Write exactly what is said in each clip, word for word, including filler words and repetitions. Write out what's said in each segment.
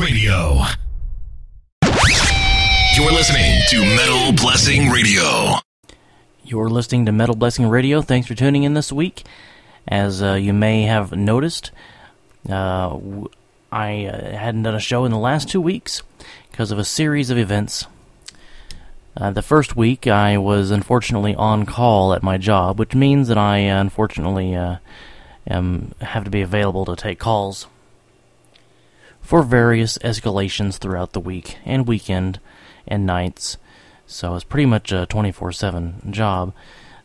Radio. You're listening to Metal Blessing Radio. You're listening to Metal Blessing Radio. Thanks for tuning in this week. As uh, you may have noticed, uh, I uh, hadn't done a show in the last two weeks because of a series of events. Uh, the first week, I was unfortunately on call at my job, which means that I uh, unfortunately uh, am, have to be available to take calls for various escalations throughout the week and weekend and nights. So it's pretty much a twenty-four seven job.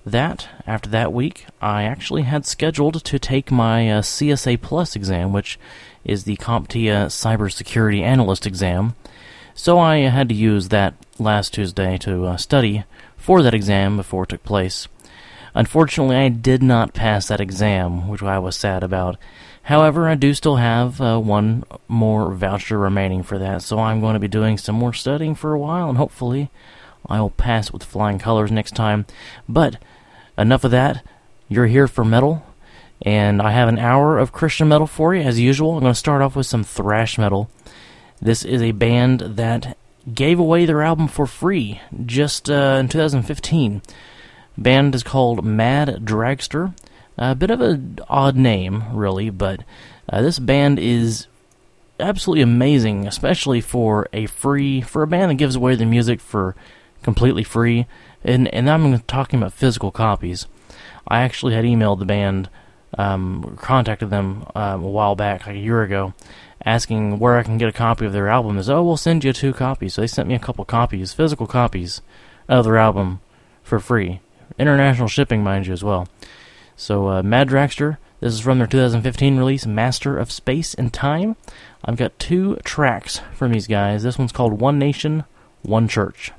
That, after that week, I actually had scheduled to take my uh, C S A Plus exam, which is the CompTIA Cybersecurity Analyst exam. So I had to use that last Tuesday to uh, study for that exam before it took place. Unfortunately, I did not pass that exam, which I was sad about. However, I do still have uh, one more voucher remaining for that, so I'm going to be doing some more studying for a while, and hopefully I will pass with flying colors next time. But enough of that. You're here for metal, and I have an hour of Christian metal for you, as usual. I'm going to start off with some thrash metal. This is a band that gave away their album for free just uh, in two thousand fifteen. Band is called Mad Draxter. A bit of an odd name, really, but uh, this band is absolutely amazing, especially for a free for a band that gives away their music for completely free. And and I'm talking about physical copies. I actually had emailed the band, um, contacted them um, a while back, like a year ago, asking where I can get a copy of their album. They said, oh, we'll send you two copies. So they sent me a couple copies, physical copies, of their album for free. International shipping, mind you, as well. So, uh, Mad Draxter, this is from their two thousand fifteen release, Master of Space and Time. I've got two tracks from these guys. This one's called One Nation, One Church.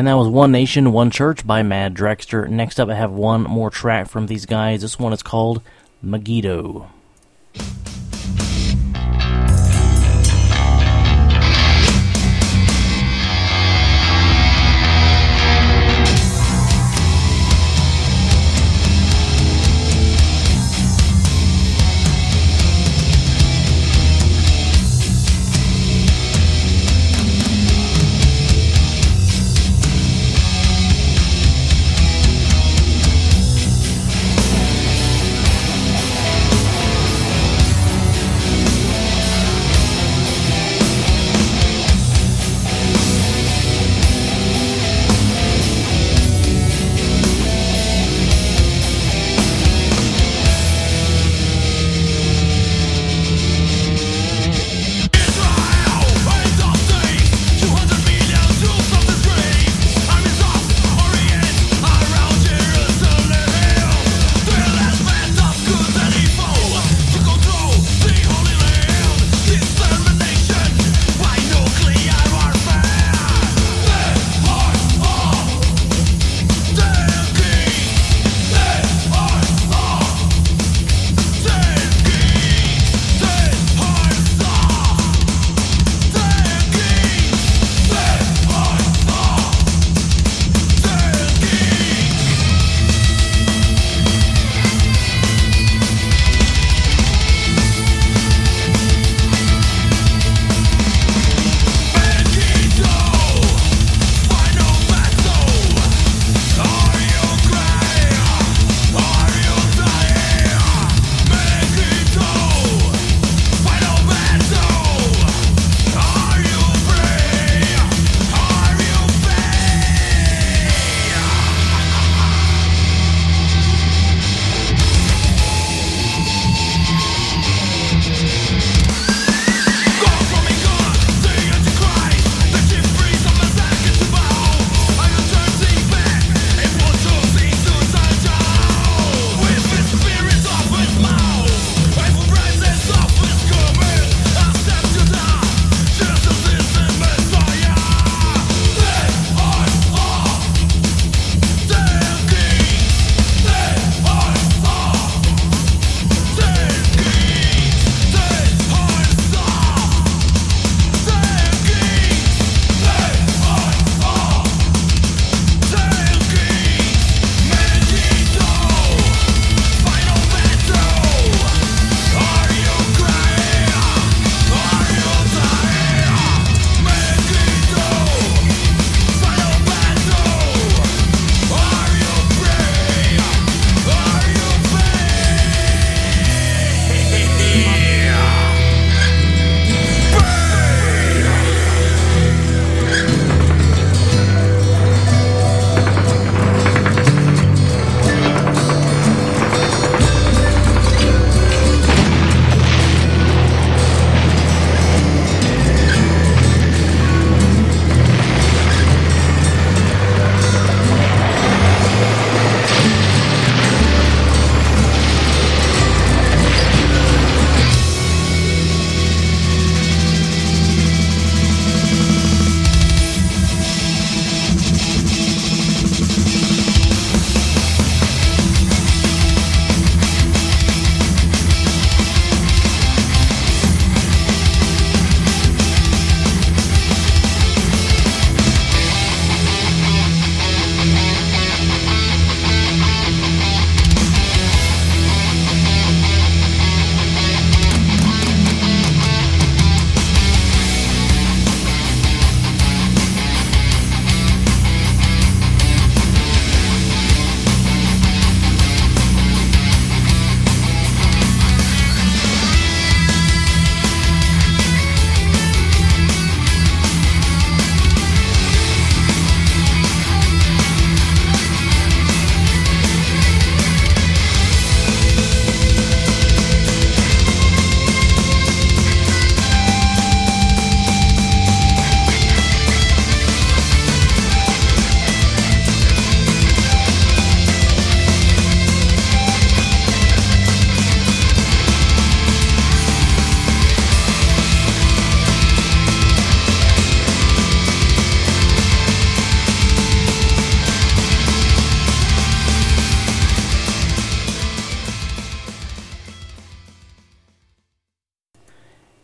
And that was One Nation, One Church by Mad Draxter. Next up, I have one more track from these guys. This one is called Megiddo.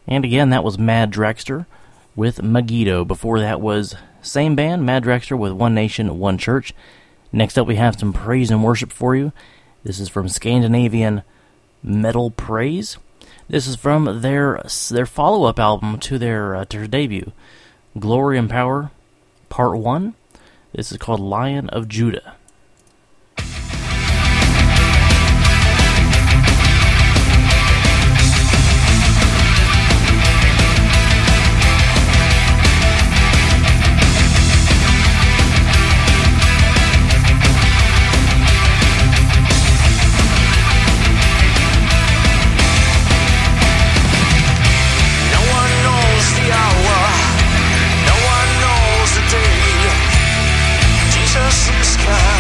And again, that was Mad Draxter with Megiddo. Before that was same band, Mad Draxter with One Nation, One Church. Next up, we have some praise and worship for you. This is from Scandinavian Metal Praise. This is from their their follow-up album to their, uh, to their debut, Glory and Power Part one. This is called Lion of Judah. Sky.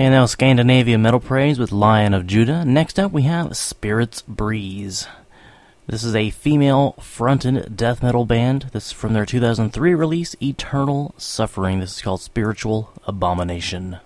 And that was Scandinavian Metal Praise with Lion of Judah. Next up we have Spirit's Breeze. This is a female-fronted death metal band. This is from their two thousand three release, Eternal Suffering. This is called Spiritual Abomination.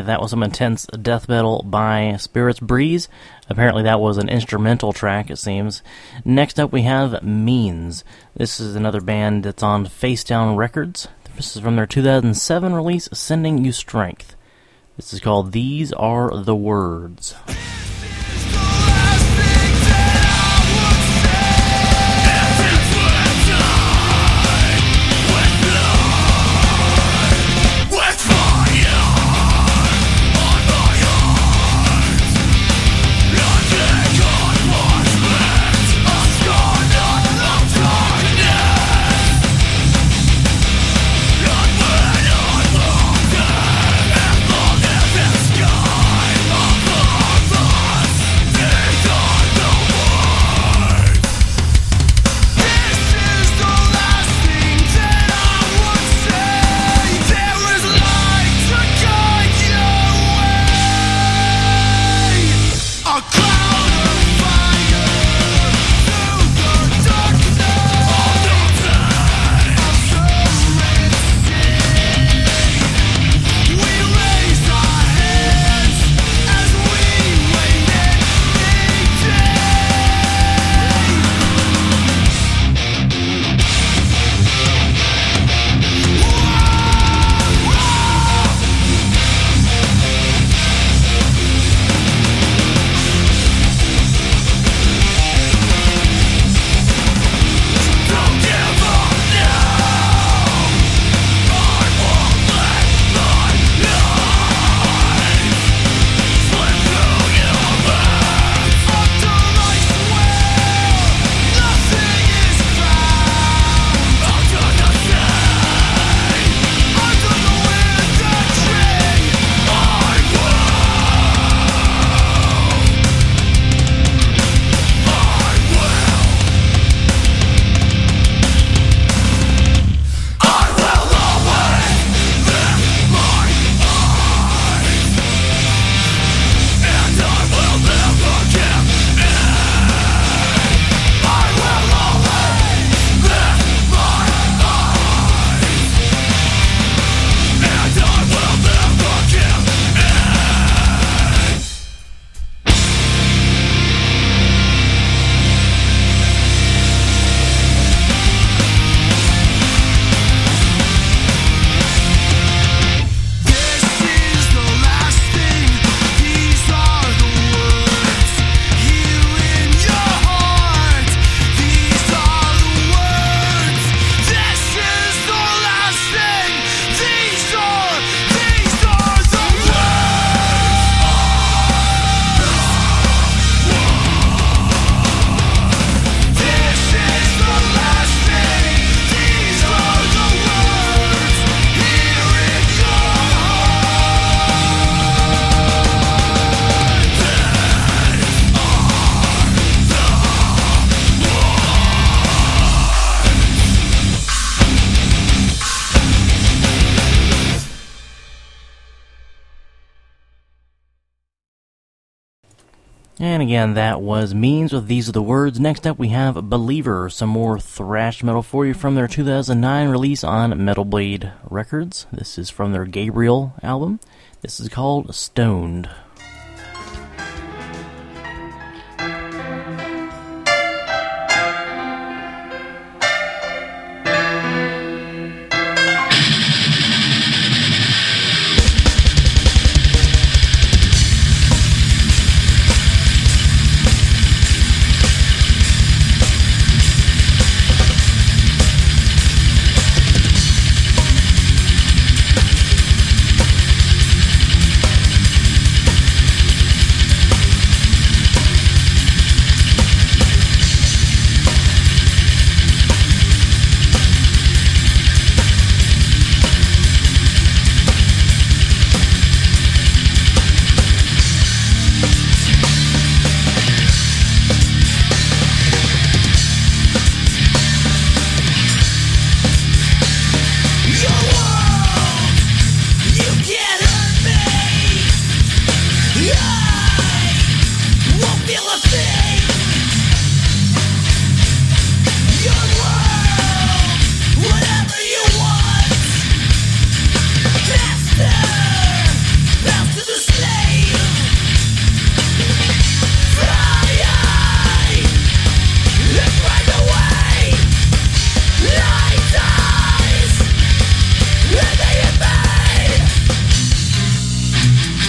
right, that was some intense death metal by Spirit's Breeze. Apparently that was an instrumental track, it seems. Next up we have Means. This is another band that's on Face Down Records. This is from their two thousand seven release, Sending You Strength. This is called These Are the Words. And again, that was Means with These Are the Words. Next up, we have Believer, some more thrash metal for you from their two thousand nine release on Metal Blade Records. This is from their Gabriel album. This is called Stoned.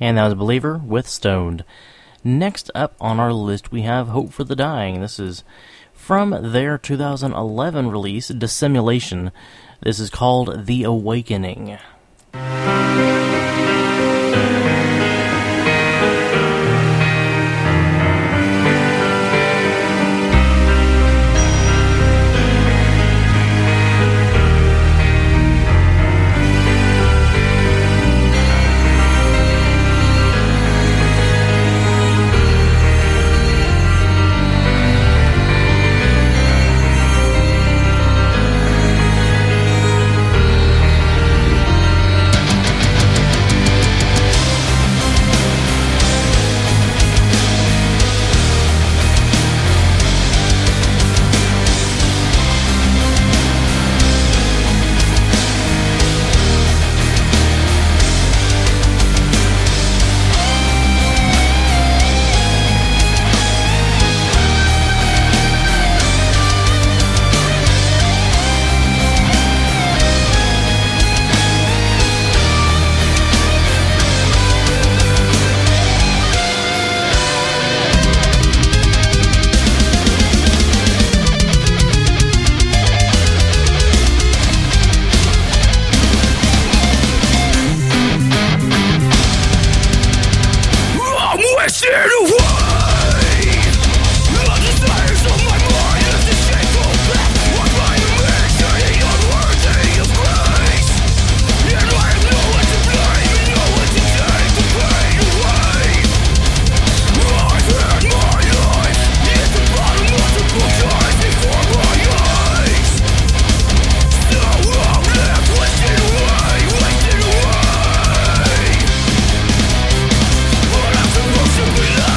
And that was Believer with Stoned. Next up on our list, we have Hope for the Dying. This is from their two thousand eleven release, Dissimulation. This is called The Awakening. We love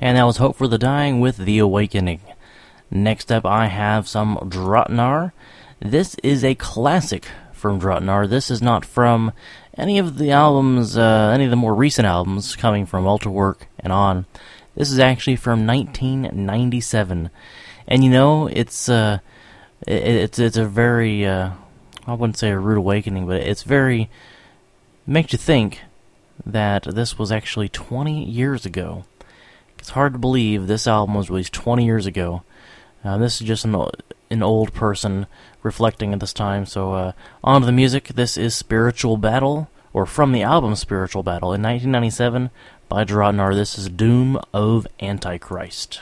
And that was Hope for the Dying with The Awakening. Next up, I have some Drottnar. This is a classic from Drottnar. This is not from any of the albums, uh, any of the more recent albums coming from Ultrawork and on. This is actually from nineteen ninety-seven. And you know, it's uh, it, it's it's a very, uh, I wouldn't say a rude awakening, but it's very, makes you think that this was actually twenty years ago. It's hard to believe this album was released twenty years ago. Uh, this is just an, an old person reflecting at this time. So uh, on to the music. This is Spiritual Battle, or from the album Spiritual Battle in nineteen ninety-seven by Jarodnar. This is Doom of Antichrist.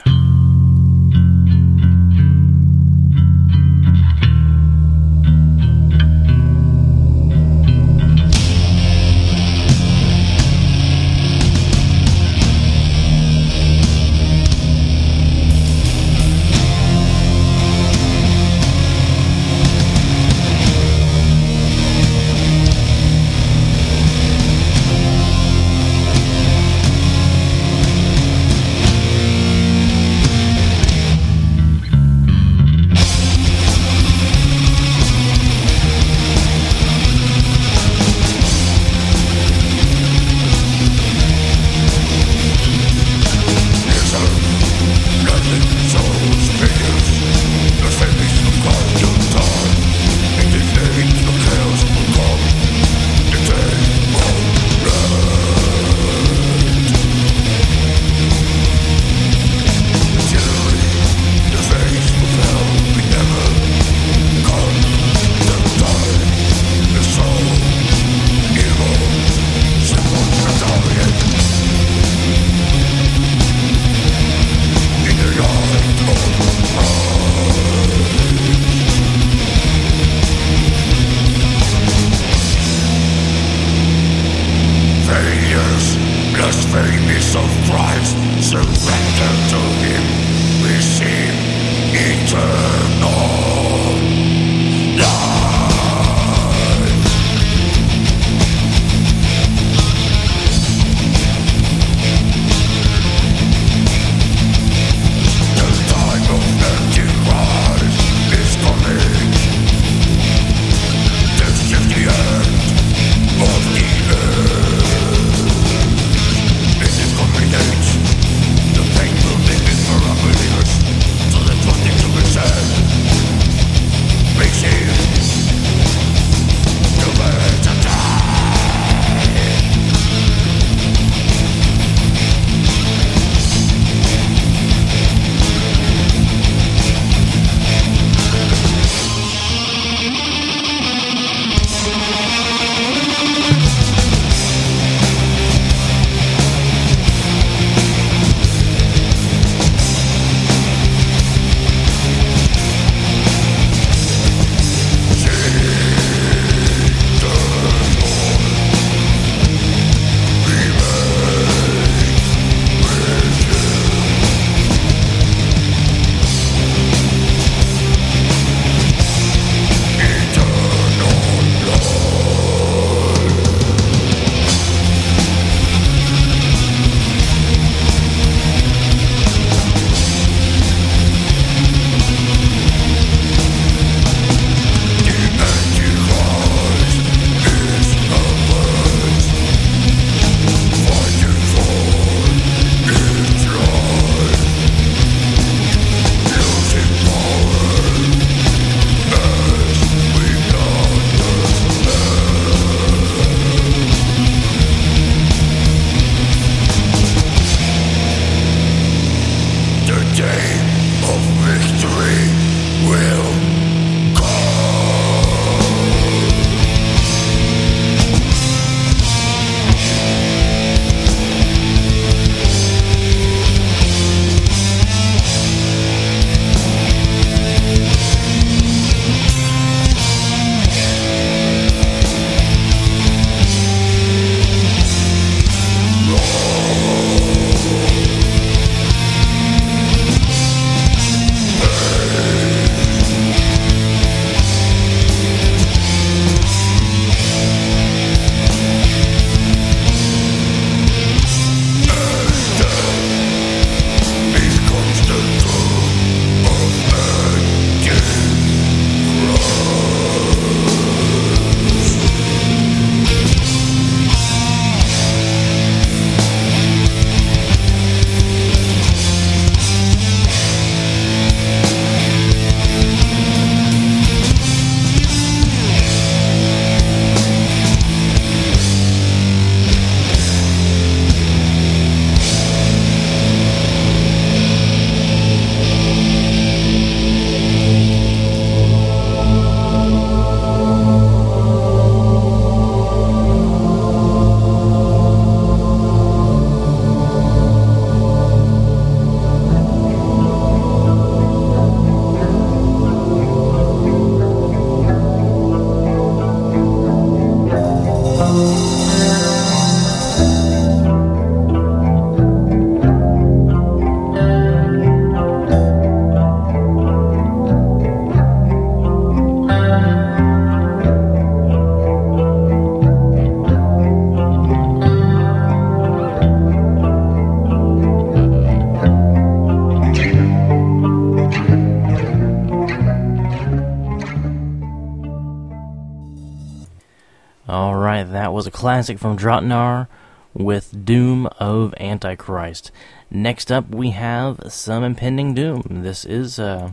was a classic from Drottnar with Doom of Antichrist. Next up, we have some Impending Doom. This is uh,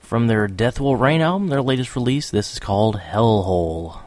from their Death Will Reign album, their latest release. This is called Hellhole.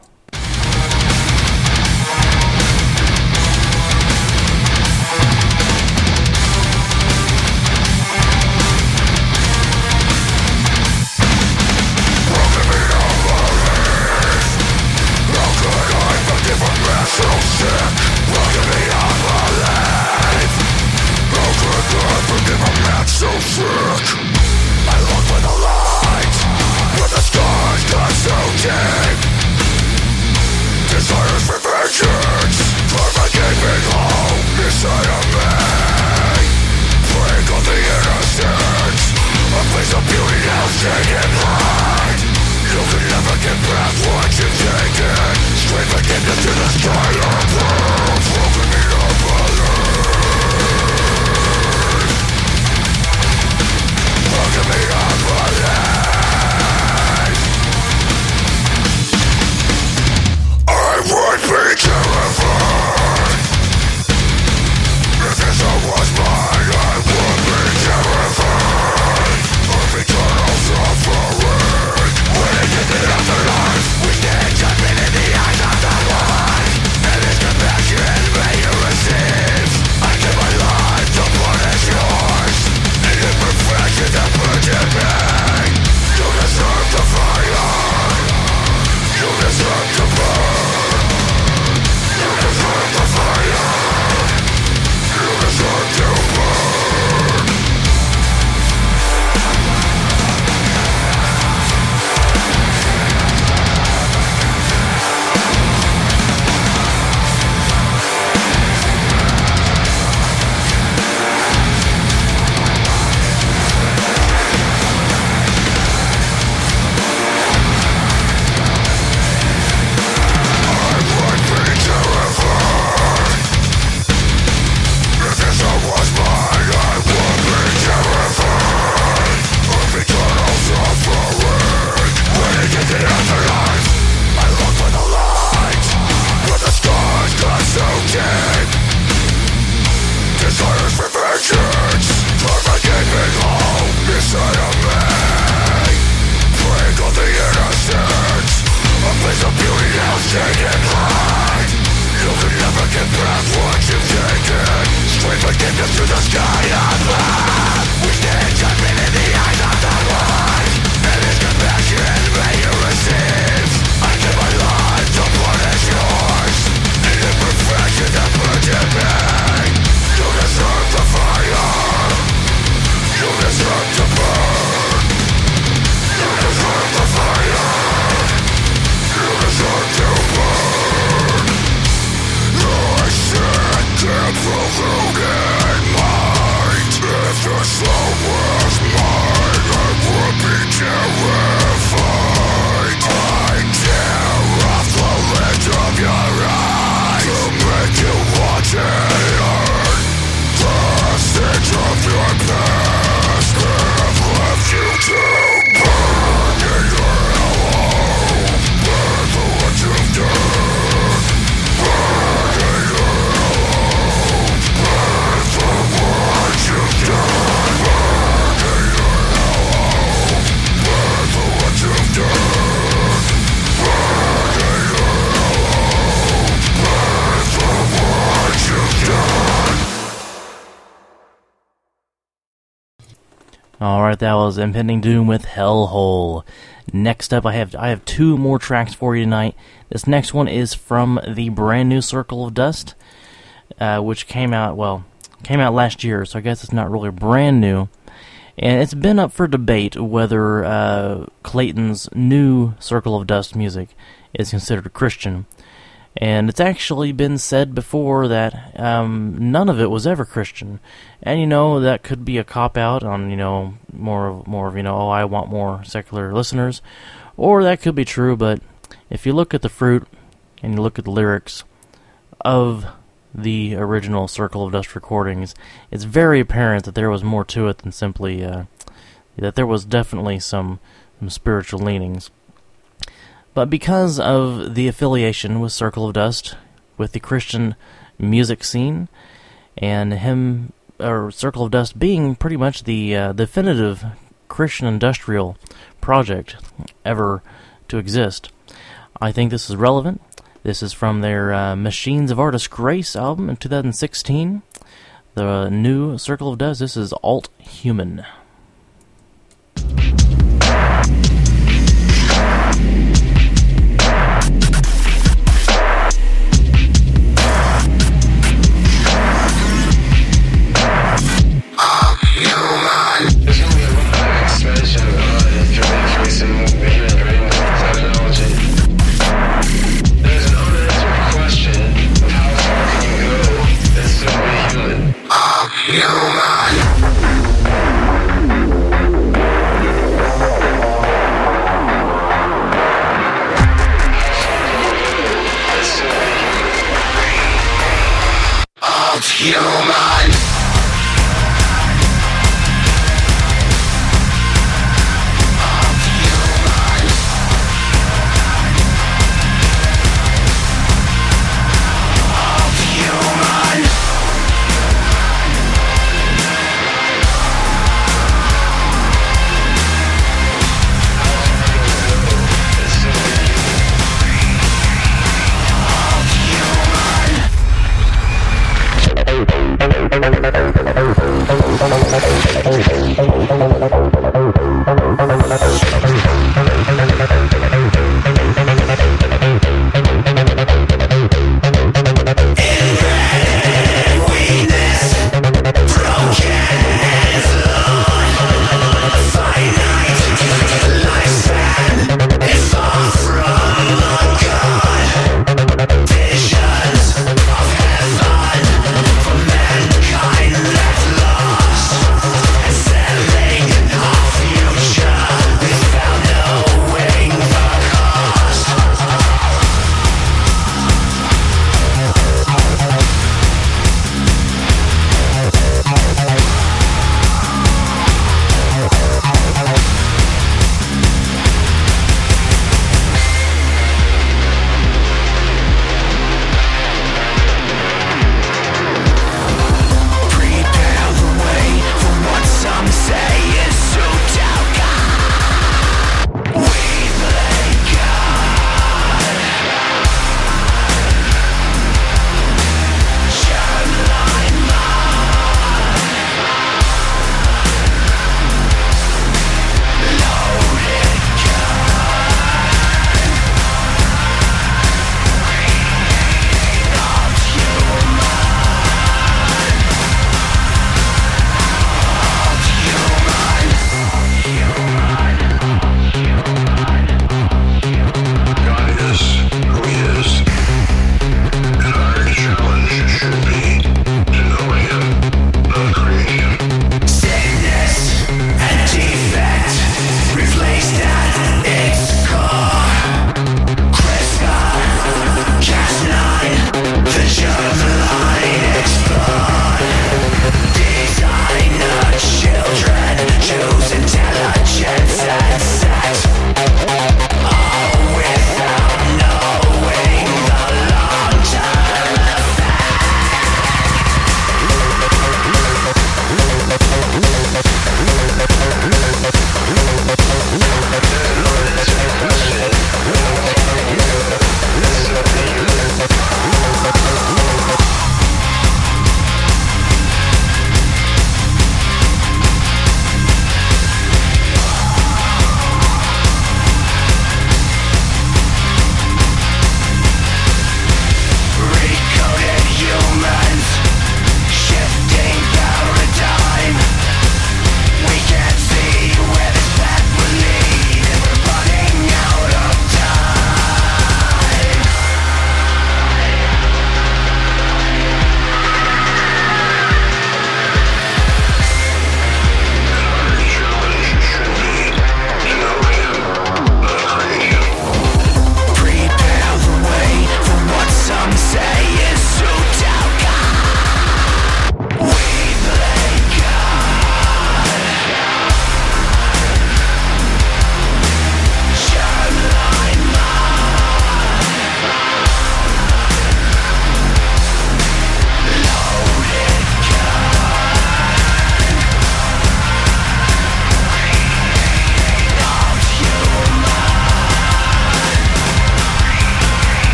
Alright, that was Impending Doom with Hellhole. Next up, I have I have two more tracks for you tonight. This next one is from the brand new Circle of Dust, uh, which came out, well, came out last year, so I guess it's not really brand new. And it's been up for debate whether uh, Clayton's new Circle of Dust music is considered Christian. And it's actually been said before that um, none of it was ever Christian, and you know that could be a cop out on you know more of, more of you know oh I want more secular listeners, or that could be true. But if you look at the fruit and you look at the lyrics of the original Circle of Dust recordings, it's very apparent that there was more to it than simply uh, that there was definitely some, some spiritual leanings. But because of the affiliation with Circle of Dust, with the Christian music scene, and him, or Circle of Dust, being pretty much the uh, definitive Christian industrial project ever to exist. I think this is relevant. This is from their uh, Machines of Our Disgrace album in two thousand sixteen. The new Circle of Dust, this is Alt-Human. Human.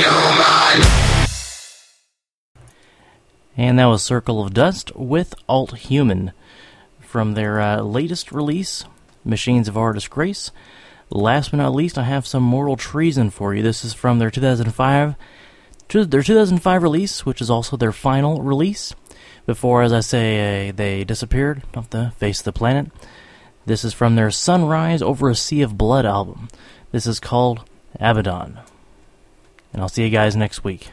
Human. And that was Circle of Dust with Alt-Human from their uh, latest release, Machines of Our Disgrace. Last but not least, I have some Mortal Treason for you. This is from their two thousand five their two thousand five release, which is also their final release before, as I say, uh, they disappeared off the face of the planet. This is from their Sunrise Over a Sea of Blood album. This is called Abaddon. And I'll see you guys next week.